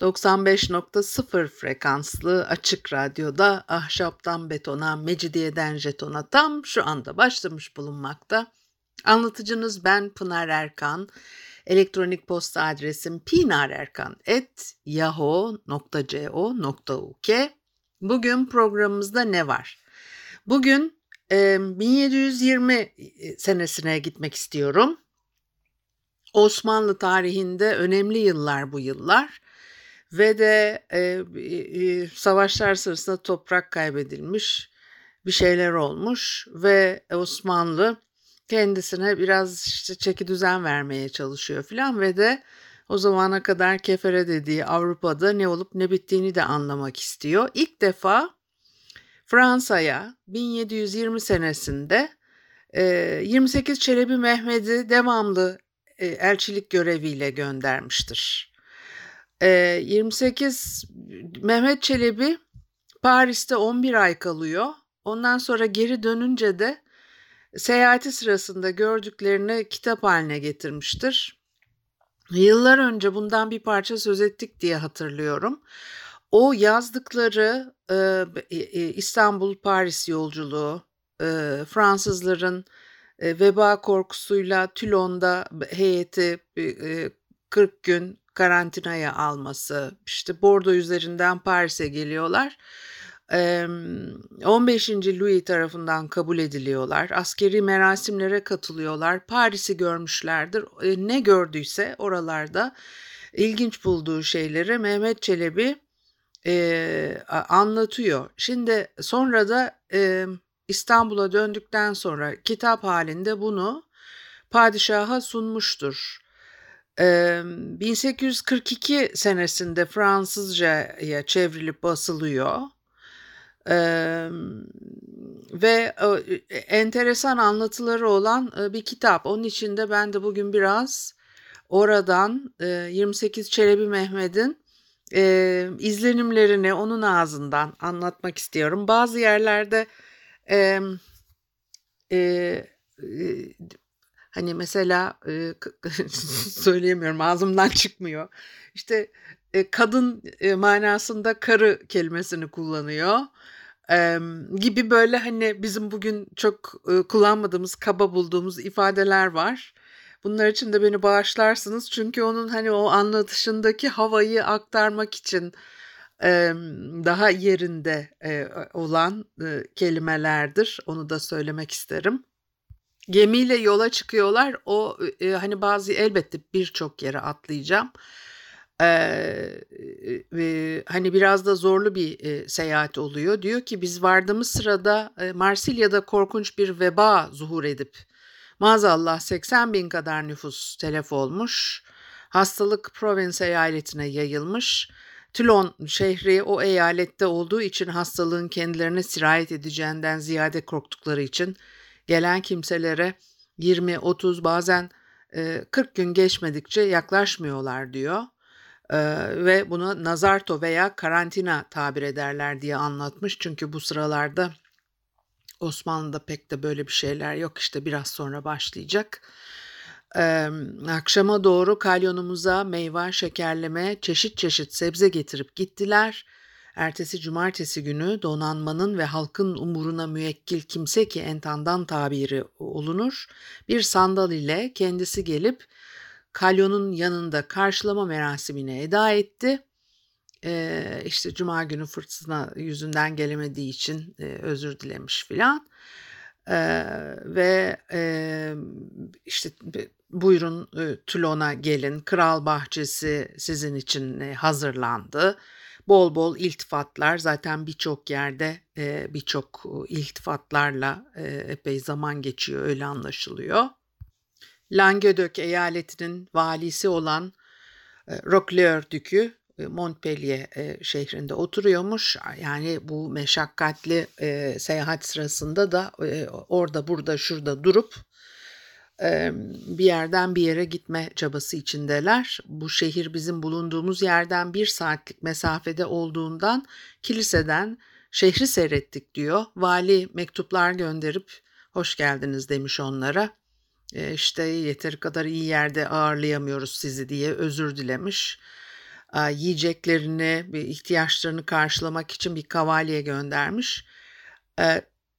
95.0 frekanslı açık radyoda ahşaptan betona, mecidiyeden jetona tam şu anda başlamış bulunmakta. Anlatıcınız ben Pınar Erkan. Elektronik posta adresim pinarerkan@yahoo.co.uk. Bugün programımızda ne var? Bugün 1720 senesine gitmek istiyorum. Osmanlı tarihinde önemli yıllar bu yıllar. Ve de savaşlar sırasında toprak kaybedilmiş, bir şeyler olmuş ve Osmanlı kendisine biraz işte çeki düzen vermeye çalışıyor filan ve de o zamana kadar kefere dediği Avrupa'da ne olup ne bittiğini de anlamak istiyor. İlk defa Fransa'ya 1720 senesinde 28 Çelebi Mehmed'i devamlı elçilik göreviyle göndermiştir. 28 Mehmed Çelebi Paris'te 11 ay kalıyor. Ondan sonra geri dönünce de seyahati sırasında gördüklerini kitap haline getirmiştir. Yıllar önce bundan bir parça söz ettik diye hatırlıyorum. O yazdıkları İstanbul-Paris yolculuğu, Fransızların veba korkusuyla Toulon'da heyeti 40 gün karantinaya alması, işte Bordeaux üzerinden Paris'e geliyorlar. 15. Louis tarafından kabul ediliyorlar. Askeri merasimlere katılıyorlar. Paris'i görmüşlerdir. Ne gördüyse oralarda ilginç bulduğu şeyleri Mehmed Çelebi anlatıyor. Şimdi sonra da İstanbul'a döndükten sonra kitap halinde bunu padişaha sunmuştur. 1842 senesinde Fransızca'ya çevrilip basılıyor ve enteresan anlatıları olan bir kitap. Onun için de ben de bugün biraz oradan 28 Çelebi Mehmed'in izlenimlerini onun ağzından anlatmak istiyorum. Bazı yerlerde hani mesela söyleyemiyorum, ağzımdan çıkmıyor. İşte kadın manasında karı kelimesini kullanıyor gibi, böyle hani bizim bugün çok kullanmadığımız, kaba bulduğumuz ifadeler var. Bunlar için de beni bağışlarsınız çünkü onun hani o anlatışındaki havayı aktarmak için daha yerinde olan kelimelerdir. Onu da söylemek isterim. Gemiyle yola çıkıyorlar. O hani bazı, elbette birçok yere atlayacağım. Hani biraz da zorlu bir seyahat oluyor. Diyor ki biz vardığımız sırada Marsilya'da korkunç bir veba zuhur edip maazallah 80 bin kadar nüfus telef olmuş. Hastalık Provence eyaletine yayılmış. Toulon şehri o eyalette olduğu için hastalığın kendilerine sirayet edeceğinden ziyade korktukları için gelen kimselere 20, 30 bazen 40 gün geçmedikçe yaklaşmıyorlar diyor. Ve bunu nazarto veya karantina tabir ederler diye anlatmış. Çünkü bu sıralarda Osmanlı'da pek de böyle bir şeyler yok. İşte biraz sonra başlayacak. Akşama doğru kalyonumuza meyve, şekerleme, çeşit çeşit sebze getirip gittiler. Ertesi cumartesi günü donanmanın ve halkın umuruna müekkil kimse ki entandan tabiri olunur, bir sandal ile kendisi gelip kalyonun yanında karşılama merasimine eda etti. İşte cuma günü fırtına yüzünden gelemediği için özür dilemiş filan. Ve işte buyurun Toulon'a gelin, kral bahçesi sizin için hazırlandı. Bol bol iltifatlar, zaten birçok yerde birçok iltifatlarla epey zaman geçiyor, öyle anlaşılıyor. Languedoc eyaletinin valisi olan Rockleur dükü Montpellier şehrinde oturuyormuş. Yani bu meşakkatli seyahat sırasında da orada burada şurada durup bir yerden bir yere gitme çabası içindeler. Bu şehir bizim bulunduğumuz yerden 1 saatlik mesafede olduğundan kiliseden şehri seyrettik diyor. Vali mektuplar gönderip hoş geldiniz demiş onlara. İşte yeteri kadar iyi yerde ağırlayamıyoruz sizi diye özür dilemiş. Yiyeceklerini, ihtiyaçlarını karşılamak için bir kavalye göndermiş.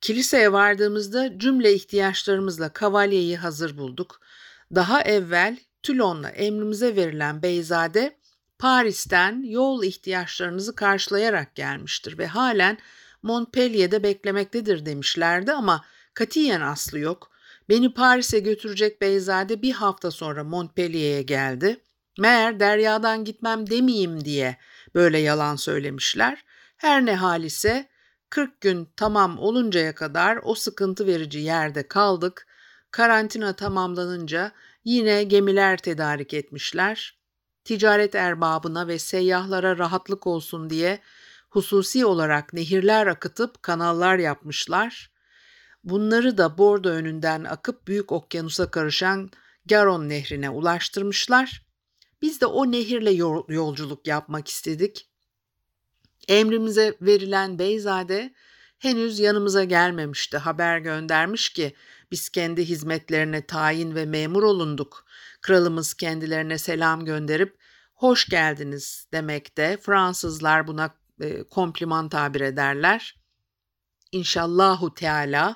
Kiliseye vardığımızda cümle ihtiyaçlarımızla kavalyeyi hazır bulduk. Daha evvel Toulon'la emrimize verilen Beyzade Paris'ten yol ihtiyaçlarınızı karşılayarak gelmiştir ve halen Montpellier'de beklemektedir demişlerdi ama katiyen aslı yok. Beni Paris'e götürecek Beyzade 1 hafta sonra Montpellier'e geldi. Meğer deryadan gitmem demeyeyim diye böyle yalan söylemişler. Her ne hal ise 40 gün tamam oluncaya kadar o sıkıntı verici yerde kaldık. Karantina tamamlanınca yine gemiler tedarik etmişler. Ticaret erbabına ve seyyahlara rahatlık olsun diye hususi olarak nehirler akıtıp kanallar yapmışlar. Bunları da Bordeaux önünden akıp Büyük Okyanusa karışan Garon nehrine ulaştırmışlar. Biz de o nehirle yolculuk yapmak istedik. Emrimize verilen Beyzade henüz yanımıza gelmemişti. Haber göndermiş ki biz kendi hizmetlerine tayin ve memur olunduk. Kralımız kendilerine selam gönderip hoş geldiniz demekte. Fransızlar buna kompliman tabir ederler. İnşallahu Teala,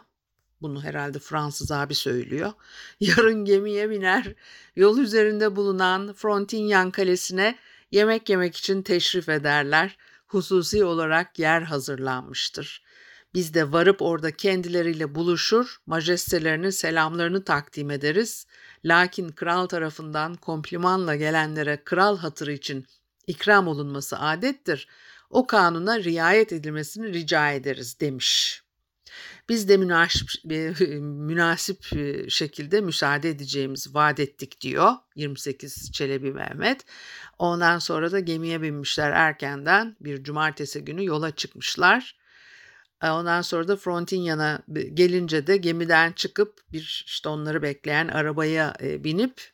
bunu herhalde Fransız abi söylüyor, yarın gemiye biner, yol üzerinde bulunan Frontignan kalesine yemek yemek için teşrif ederler. Hususi olarak yer hazırlanmıştır. Biz de varıp orada kendileriyle buluşur, majestelerinin selamlarını takdim ederiz. Lakin kral tarafından komplimanla gelenlere kral hatırı için ikram olunması adettir. O kanuna riayet edilmesini rica ederiz demiş. Biz de münasip şekilde müsaade edeceğimizi vaat ettik diyor 28 Çelebi Mehmet. Ondan sonra da gemiye binmişler erkenden, bir cumartesi günü yola çıkmışlar. Ondan sonra da Frontignan'a gelince de gemiden çıkıp bir işte onları bekleyen arabaya binip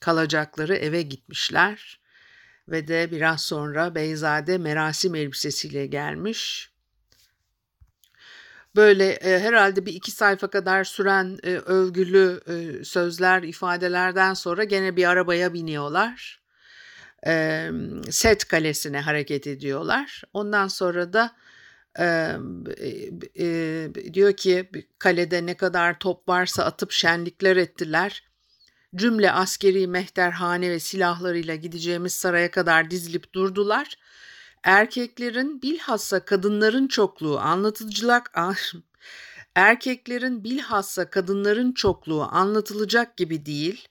kalacakları eve gitmişler. Ve de biraz sonra Beyzade merasim elbisesiyle gelmiş. Böyle herhalde 1-2 sayfa kadar süren övgülü sözler, ifadelerden sonra gene bir arabaya biniyorlar. Set kalesine hareket ediyorlar. Ondan sonra da diyor ki kalede ne kadar top varsa atıp şenlikler ettiler. Cümle askeri mehterhane ve silahlarıyla gideceğimiz saraya kadar dizilip durdular. Erkeklerin bilhassa kadınların çokluğu anlatılacak gibi değil.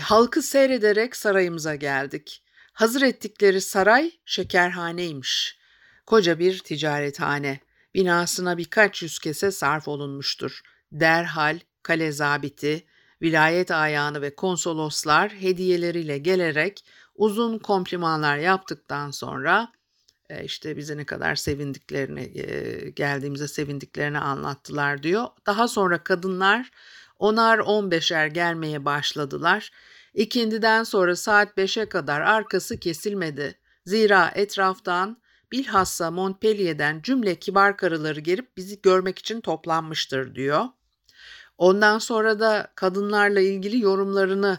Halkı seyrederek sarayımıza geldik. Hazır ettikleri saray şekerhaneymiş. Koca bir ticarethane. Binasına birkaç yüz kese sarf olunmuştur. Derhal kale zabiti, vilayet ayağını ve konsoloslar hediyeleriyle gelerek uzun komplimanlar yaptıktan sonra işte bize ne kadar sevindiklerini, geldiğimize sevindiklerini anlattılar diyor. Daha sonra kadınlar 10'ar 15'er gelmeye başladılar. İkindiden sonra saat 5'e kadar arkası kesilmedi. Zira etraftan bilhassa Montpellier'den cümle kibar karıları gelip bizi görmek için toplanmıştır diyor. Ondan sonra da kadınlarla ilgili yorumlarını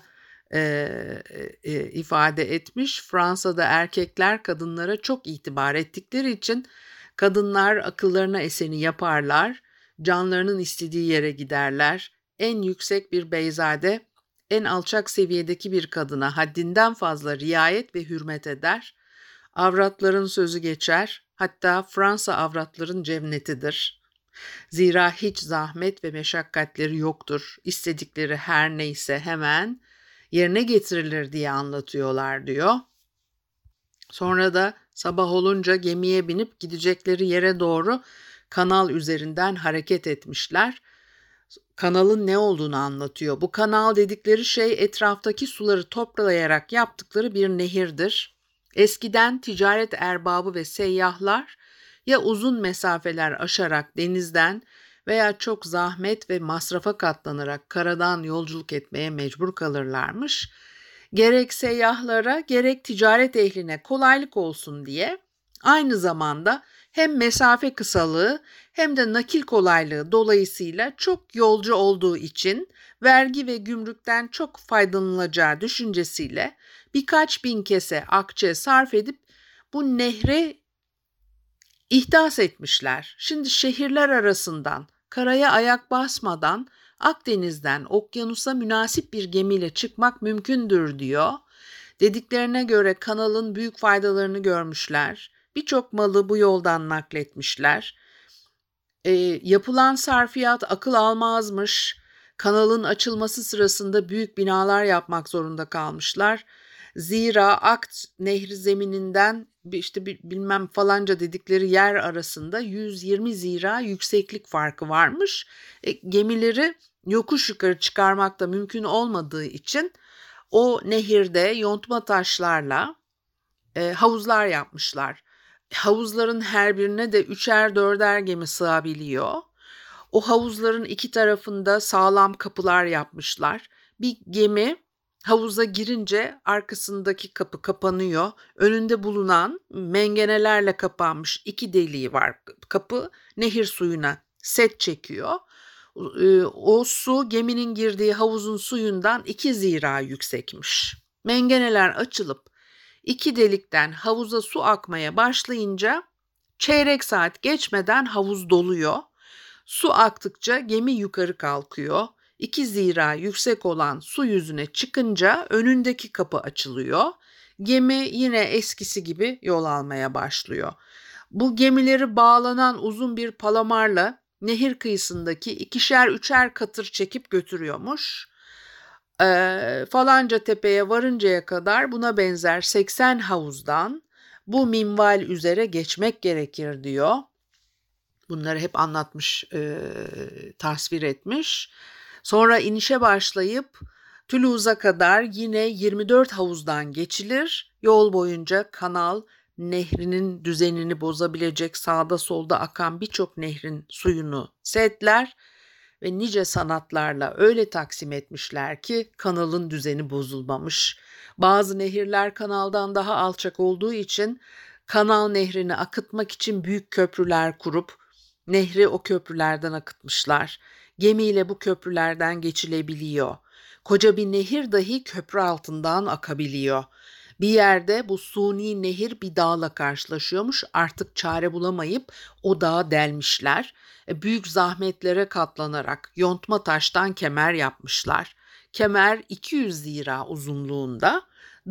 ifade etmiş. Fransa'da erkekler kadınlara çok itibar ettikleri için kadınlar akıllarına eseni yaparlar, canlarının istediği yere giderler. En yüksek bir beyzade, en alçak seviyedeki bir kadına haddinden fazla riayet ve hürmet eder. Avratların sözü geçer, hatta Fransa avratların cennetidir. Zira hiç zahmet ve meşakkatleri yoktur. İstedikleri her neyse hemen yerine getirilir diye anlatıyorlar diyor. Sonra da sabah olunca gemiye binip gidecekleri yere doğru kanal üzerinden hareket etmişler. Kanalın ne olduğunu anlatıyor. Bu kanal dedikleri şey etraftaki suları toplayarak yaptıkları bir nehirdir. Eskiden ticaret erbabı ve seyyahlar ya uzun mesafeler aşarak denizden veya çok zahmet ve masrafa katlanarak karadan yolculuk etmeye mecbur kalırlarmış. Gerek seyyahlara gerek ticaret ehline kolaylık olsun diye aynı zamanda hem mesafe kısalığı hem de nakil kolaylığı dolayısıyla çok yolcu olduğu için vergi ve gümrükten çok faydalanılacağı düşüncesiyle birkaç bin kese akçe sarf edip bu nehre ihdas etmişler. Şimdi şehirler arasından karaya ayak basmadan Akdeniz'den okyanusa münasip bir gemiyle çıkmak mümkündür diyor. Dediklerine göre kanalın büyük faydalarını görmüşler. Birçok malı bu yoldan nakletmişler. Yapılan sarfiyat akıl almazmış. Kanalın açılması sırasında büyük binalar yapmak zorunda kalmışlar. Zira Akt Nehri zemininden işte bilmem falanca dedikleri yer arasında 120 zira yükseklik farkı varmış. Gemileri yokuş yukarı çıkarmak da mümkün olmadığı için o nehirde yontma taşlarla havuzlar yapmışlar. Havuzların her birine de 3'er 4'er gemi sığabiliyor. O havuzların iki tarafında sağlam kapılar yapmışlar. Bir gemi havuza girince arkasındaki kapı kapanıyor. Önünde bulunan mengenelerle kapanmış 2 deliği var. Kapı nehir suyuna set çekiyor. O su geminin girdiği havuzun suyundan 2 zira yüksekmiş. Mengeneler açılıp 2 delikten havuza su akmaya başlayınca çeyrek saat geçmeden havuz doluyor. Su aktıkça gemi yukarı kalkıyor. 2 zira yüksek olan su yüzüne çıkınca önündeki kapı açılıyor. Gemi yine eskisi gibi yol almaya başlıyor. Bu gemileri bağlanan uzun bir palamarla nehir kıyısındaki 2'şer 3'er katır çekip götürüyormuş. Falanca tepeye varıncaya kadar buna benzer 80 havuzdan bu minval üzere geçmek gerekir diyor. Bunları hep anlatmış, tasvir etmiş. Sonra inişe başlayıp Toulouse'a kadar yine 24 havuzdan geçilir. Yol boyunca kanal nehrinin düzenini bozabilecek sağda solda akan birçok nehrin suyunu setler ve nice sanatlarla öyle taksim etmişler ki kanalın düzeni bozulmamış. Bazı nehirler kanaldan daha alçak olduğu için kanal nehrini akıtmak için büyük köprüler kurup nehri o köprülerden akıtmışlar. Gemiyle bu köprülerden geçilebiliyor. Koca bir nehir dahi köprü altından akabiliyor. Bir yerde bu suni nehir bir dağla karşılaşıyormuş. Artık çare bulamayıp o dağa delmişler. Büyük zahmetlere katlanarak yontma taştan kemer yapmışlar. Kemer 200 zira uzunluğunda.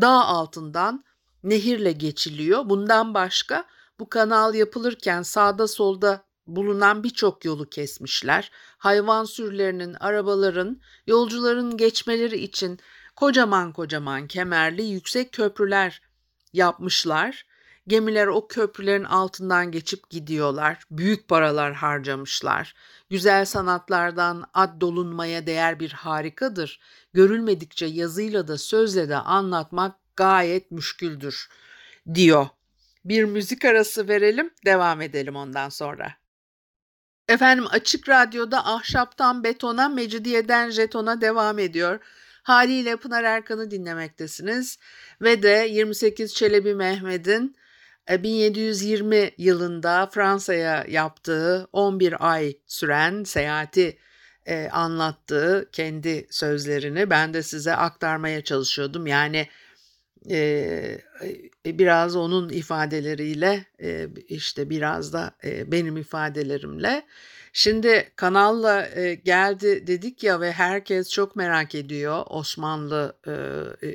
Dağ altından nehirle geçiliyor. Bundan başka bu kanal yapılırken sağda solda bulunan birçok yolu kesmişler. Hayvan sürülerinin, arabaların, yolcuların geçmeleri için kocaman kocaman kemerli yüksek köprüler yapmışlar. Gemiler o köprülerin altından geçip gidiyorlar. Büyük paralar harcamışlar. Güzel sanatlardan ad dolunmaya değer bir harikadır. Görülmedikçe yazıyla da sözle de anlatmak gayet müşküldür diyor. Bir müzik arası verelim, devam edelim ondan sonra. Efendim, Açık Radyo'da Ahşaptan Betona, Mecidiyeden Jeton'a devam ediyor. Haliyle Pınar Erkan'ı dinlemektesiniz ve de Yirmisekiz Çelebi Mehmed'in 1720 yılında Fransa'ya yaptığı 11 ay süren seyahati anlattığı kendi sözlerini ben de size aktarmaya çalışıyordum. Yani biraz onun ifadeleriyle işte biraz da benim ifadelerimle. Şimdi kanalla geldi dedik ya ve herkes çok merak ediyor Osmanlı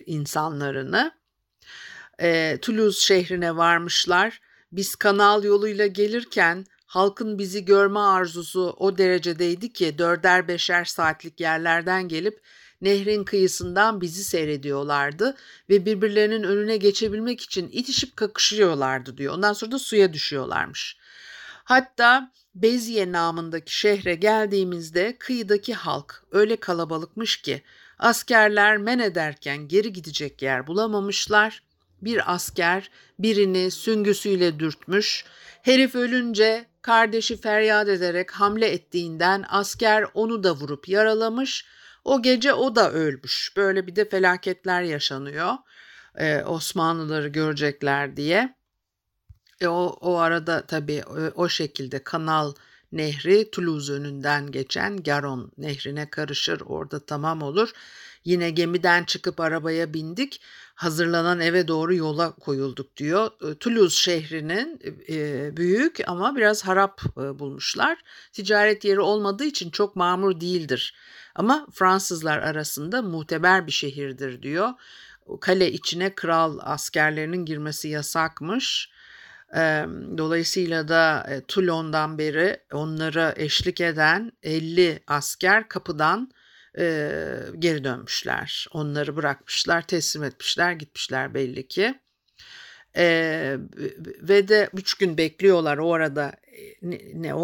insanlarını. Toulouse şehrine varmışlar. Biz kanal yoluyla gelirken halkın bizi görme arzusu o derecedeydi ki 4'er 5'er saatlik yerlerden gelip nehrin kıyısından bizi seyrediyorlardı ve birbirlerinin önüne geçebilmek için itişip kakışıyorlardı diyor. Ondan sonra da suya düşüyorlarmış. Hatta Béziers namındaki şehre geldiğimizde kıyıdaki halk öyle kalabalıkmış ki askerler men ederken geri gidecek yer bulamamışlar. Bir asker birini süngüsüyle dürtmüş, herif ölünce kardeşi feryat ederek hamle ettiğinden asker onu da vurup yaralamış, o gece o da ölmüş. Böyle bir de felaketler yaşanıyor Osmanlıları görecekler diye. O arada tabii o şekilde Kanal Nehri Toulouse önünden geçen Garon nehrine karışır, orada tamam olur. Yine gemiden çıkıp arabaya bindik, hazırlanan eve doğru yola koyulduk diyor. Toulouse şehrinin büyük ama biraz harap bulmuşlar. Ticaret yeri olmadığı için çok mamur değildir. Ama Fransızlar arasında muteber bir şehirdir diyor. Kale içine kral askerlerinin girmesi yasakmış. Dolayısıyla da Toulon'dan beri onlara eşlik eden 50 asker kapıdan geri dönmüşler. Onları bırakmışlar, teslim etmişler, gitmişler belli ki. Ve de 3 gün bekliyorlar o arada.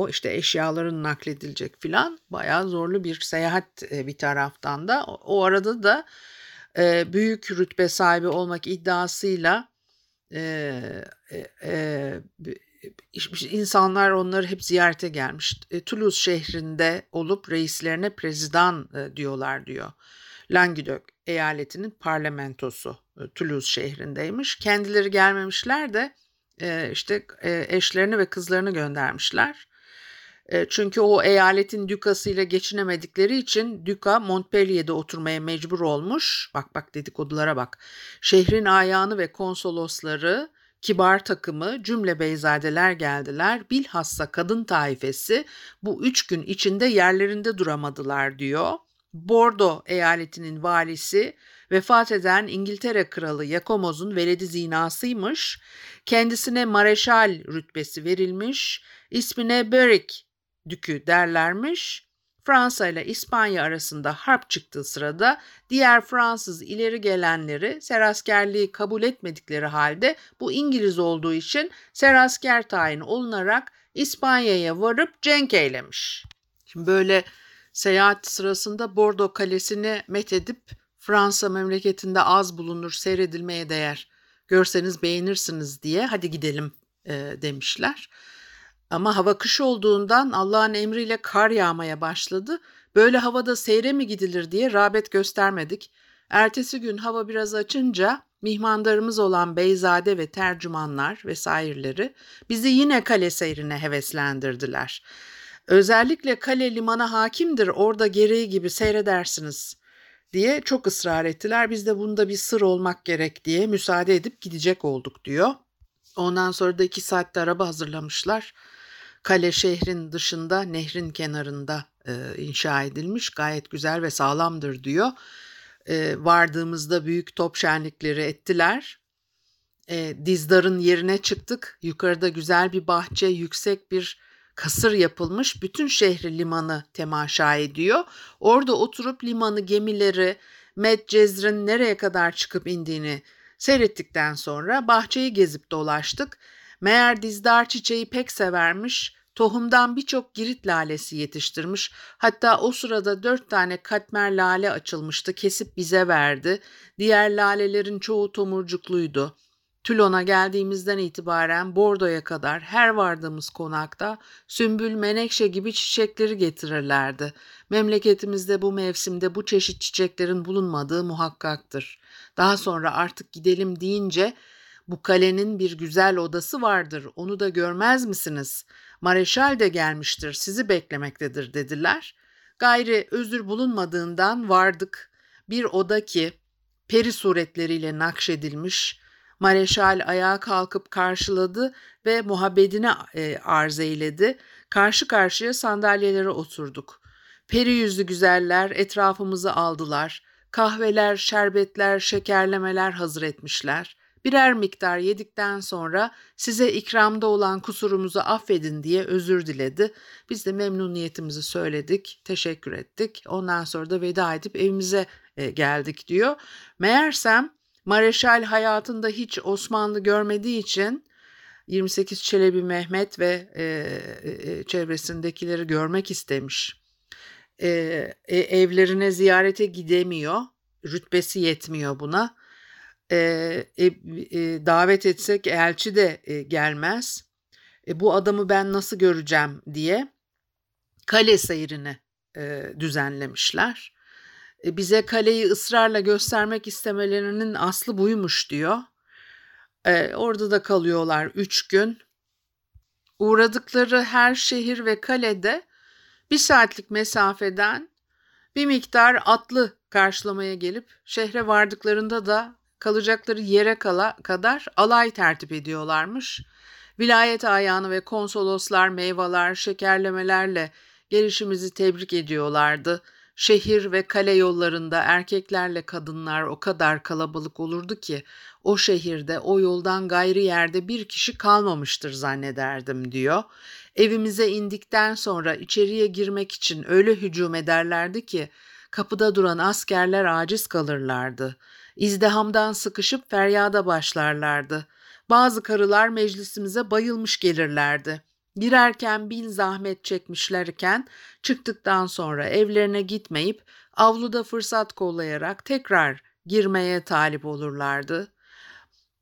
İşte eşyaların nakledilecek filan. Bayağı zorlu bir seyahat bir taraftan da. O arada da büyük rütbe sahibi olmak iddiasıyla insanlar onları hep ziyarete gelmiş. Toulouse şehrinde olup reislerine prezidan diyorlar diyor. Languedoc eyaletinin parlamentosu Toulouse şehrindeymiş. Kendileri gelmemişler de işte eşlerini ve kızlarını göndermişler. Çünkü o eyaletin dükasıyla geçinemedikleri için düka Montpellier'de oturmaya mecbur olmuş. Bak dedikodulara bak. Şehrin ayağını ve konsolosları, kibar takımı, cümle beyzadeler geldiler. Bilhassa kadın taifesi bu 3 gün içinde yerlerinde duramadılar diyor. Bordeaux eyaletinin valisi vefat eden İngiltere kralı Yakomoz'un veledi zinasıymış. Kendisine mareşal rütbesi verilmiş. İsmine Berik dükü derlermiş. Fransa ile İspanya arasında harp çıktığı sırada diğer Fransız ileri gelenleri seraskerliği kabul etmedikleri halde bu İngiliz olduğu için serasker tayin olunarak İspanya'ya varıp cenk eylemiş. Şimdi böyle seyahat sırasında Bordeaux kalesini methedip Fransa memleketinde az bulunur, seyredilmeye değer, görseniz beğenirsiniz diye hadi gidelim demişler. Ama hava kış olduğundan Allah'ın emriyle kar yağmaya başladı. Böyle havada seyre mi gidilir diye rağbet göstermedik. Ertesi gün hava biraz açınca mihmandarımız olan beyzade ve tercümanlar vesaireleri bizi yine kale seyrine heveslendirdiler. Özellikle kale limana hakimdir, orada gereği gibi seyredersiniz diye çok ısrar ettiler. Biz de bunda bir sır olmak gerek diye müsaade edip gidecek olduk diyor. Ondan sonra da 2 saatte araba hazırlamışlar. Kale şehrin dışında, nehrin kenarında inşa edilmiş. Gayet güzel ve sağlamdır diyor. Vardığımızda büyük top şenlikleri ettiler. Dizdar'ın yerine çıktık. Yukarıda güzel bir bahçe, yüksek bir kasır yapılmış. Bütün şehri, limanı temaşa ediyor. Orada oturup limanı, gemileri, Medcezir'in nereye kadar çıkıp indiğini seyrettikten sonra bahçeyi gezip dolaştık. Meğer dizdar çiçeği pek severmiş, tohumdan birçok Girit lalesi yetiştirmiş. Hatta o sırada 4 tane katmer lale açılmıştı, kesip bize verdi. Diğer lalelerin çoğu tomurcukluydu. Toulon'a geldiğimizden itibaren Bordeaux'a kadar her vardığımız konakta sümbül, menekşe gibi çiçekleri getirirlerdi. Memleketimizde bu mevsimde bu çeşit çiçeklerin bulunmadığı muhakkaktır. Daha sonra artık gidelim deyince, bu kalenin bir güzel odası vardır, onu da görmez misiniz? Mareşal de gelmiştir, sizi beklemektedir dediler. Gayri özür bulunmadığından vardık. Bir oda ki peri suretleriyle nakşedilmiş. Mareşal ayağa kalkıp karşıladı ve muhabbetini arz eyledi. Karşı karşıya sandalyelere oturduk. Peri yüzlü güzeller etrafımızı aldılar. Kahveler, şerbetler, şekerlemeler hazır etmişler. Birer miktar yedikten sonra size ikramda olan kusurumuzu affedin diye özür diledi. Biz de memnuniyetimizi söyledik, teşekkür ettik. Ondan sonra da veda edip evimize geldik diyor. Meğersem Mareşal hayatında hiç Osmanlı görmediği için, 28 Çelebi Mehmet ve çevresindekileri görmek istemiş. Evlerine ziyarete gidemiyor, rütbesi yetmiyor buna. davet etsek elçi de gelmez. Bu adamı ben nasıl göreceğim diye kale seyrini düzenlemişler. Bize kaleyi ısrarla göstermek istemelerinin aslı buymuş diyor. Orada da kalıyorlar 3 gün. Uğradıkları her şehir ve kalede 1 saatlik mesafeden bir miktar atlı karşılamaya gelip şehre vardıklarında da kalacakları yere kadar alay tertip ediyorlarmış. Vilayet ayağını ve konsoloslar meyveler, şekerlemelerle gelişimizi tebrik ediyorlardı. Şehir ve kale yollarında erkeklerle kadınlar o kadar kalabalık olurdu ki o şehirde o yoldan gayrı yerde bir kişi kalmamıştır zannederdim diyor. Evimize indikten sonra içeriye girmek için öyle hücum ederlerdi ki kapıda duran askerler aciz kalırlardı. İzdihamdan sıkışıp feryada başlarlardı. Bazı karılar meclisimize bayılmış gelirlerdi. Girerken bin zahmet çekmişlerken çıktıktan sonra evlerine gitmeyip avluda fırsat kollayarak tekrar girmeye talip olurlardı.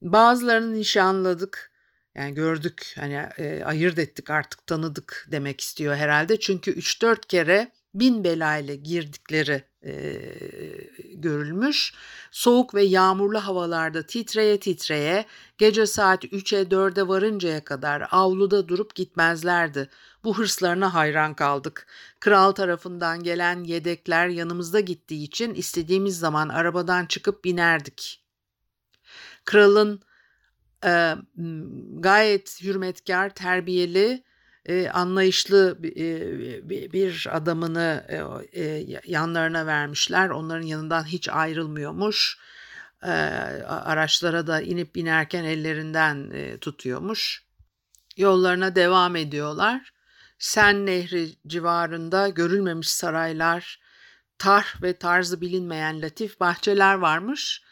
Bazılarını nişanladık, yani gördük, hani ayırt ettik, artık tanıdık demek istiyor herhalde. Çünkü 3-4 kere bin belayla girdikleri görülmüş. Soğuk ve yağmurlu havalarda titreye titreye gece saat 3'e 4'e varıncaya kadar avluda durup gitmezlerdi. Bu hırslarına hayran kaldık. Kral tarafından gelen yedekler yanımızda gittiği için istediğimiz zaman arabadan çıkıp binerdik. Kralın gayet hürmetkar, terbiyeli, anlayışlı bir adamını yanlarına vermişler. Onların yanından hiç ayrılmıyormuş. Araçlara da inip binerken ellerinden tutuyormuş. Yollarına devam ediyorlar. Sen Nehri civarında görülmemiş saraylar, tarh ve tarzı bilinmeyen latif bahçeler varmış.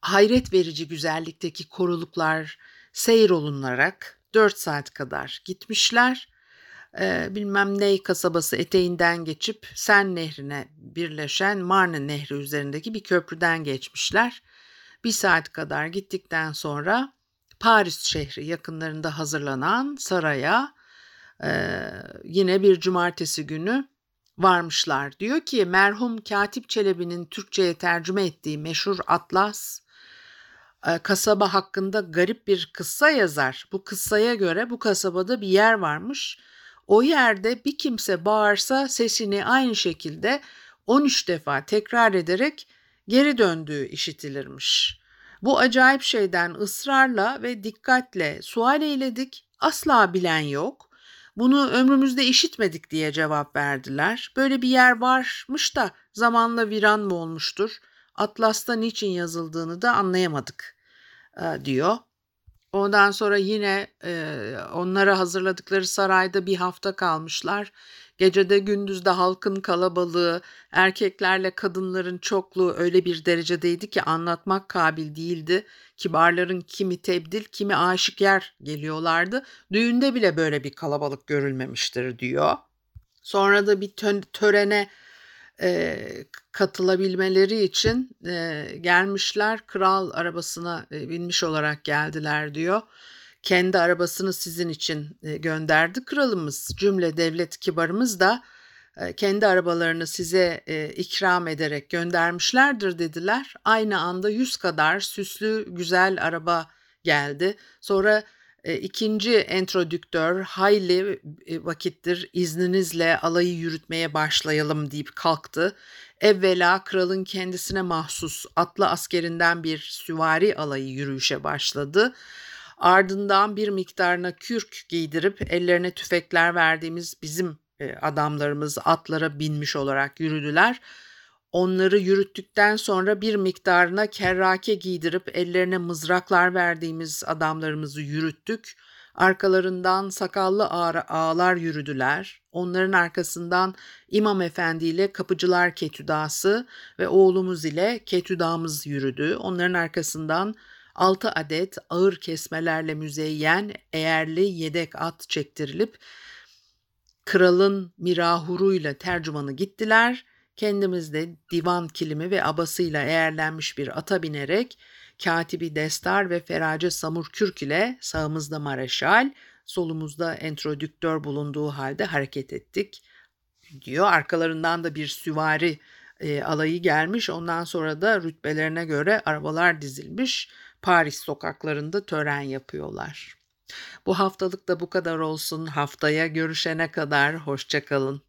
Hayret verici güzellikteki koruluklar seyir olunarak 4 saat kadar gitmişler. Bilmem ney kasabası eteğinden geçip Sen Nehri'ne birleşen Marne Nehri üzerindeki bir köprüden geçmişler. 1 saat kadar gittikten sonra Paris şehri yakınlarında hazırlanan saraya yine bir cumartesi günü varmışlar. Diyor ki merhum Katip Çelebi'nin Türkçe'ye tercüme ettiği meşhur Atlas kasaba hakkında garip bir kıssa yazar. Bu kıssaya göre bu kasabada bir yer varmış. O yerde bir kimse bağırsa sesini aynı şekilde 13 defa tekrar ederek geri döndüğü işitilirmiş. Bu acayip şeyden ısrarla ve dikkatle sual eyledik. Asla bilen yok. Bunu ömrümüzde işitmedik diye cevap verdiler. Böyle bir yer varmış da zamanla viran mı olmuştur? Atlas'ta niçin yazıldığını da anlayamadık diyor. Ondan sonra yine onlara hazırladıkları sarayda bir hafta kalmışlar. Gecede gündüzde halkın kalabalığı, erkeklerle kadınların çokluğu öyle bir derecedeydi ki anlatmak kabil değildi. Kibarların kimi tebdil, kimi aşikar geliyorlardı. Düğünde bile böyle bir kalabalık görülmemiştir diyor. Sonra da bir törene katılabilmeleri için gelmişler, kral arabasına binmiş olarak geldiler diyor. Kendi arabasını sizin için gönderdi kralımız, cümle devlet kibarımız da kendi arabalarını size ikram ederek göndermişlerdir dediler. Aynı anda 100 kadar süslü güzel araba geldi. Sonra ikinci entrodüktör hayli vakittir izninizle alayı yürütmeye başlayalım deyip kalktı. Evvela kralın kendisine mahsus atlı askerinden bir süvari alayı yürüyüşe başladı. Ardından bir miktarına kürk giydirip ellerine tüfekler verdiğimiz bizim adamlarımız atlara binmiş olarak yürüdüler. Onları yürüttükten sonra bir miktarına kerrake giydirip ellerine mızraklar verdiğimiz adamlarımızı yürüttük. Arkalarından sakallı ağalar yürüdüler. Onların arkasından İmam Efendi ile kapıcılar ketüdası ve oğlumuz ile ketüdamız yürüdü. Onların arkasından 6 adet ağır kesmelerle müzeyyen eğerli yedek at çektirilip kralın mirahuruyla tercümanı gittiler. Kendimiz de divan kilimi ve abasıyla eğerlenmiş bir ata binerek katibi destar ve feracı Samur Kürk ile sağımızda Mareşal, solumuzda entrodüktör bulunduğu halde hareket ettik diyor. Arkalarından da bir süvari alayı gelmiş. Ondan sonra da rütbelerine göre arabalar dizilmiş. Paris sokaklarında tören yapıyorlar. Bu haftalık da bu kadar olsun. Haftaya görüşene kadar hoşça kalın.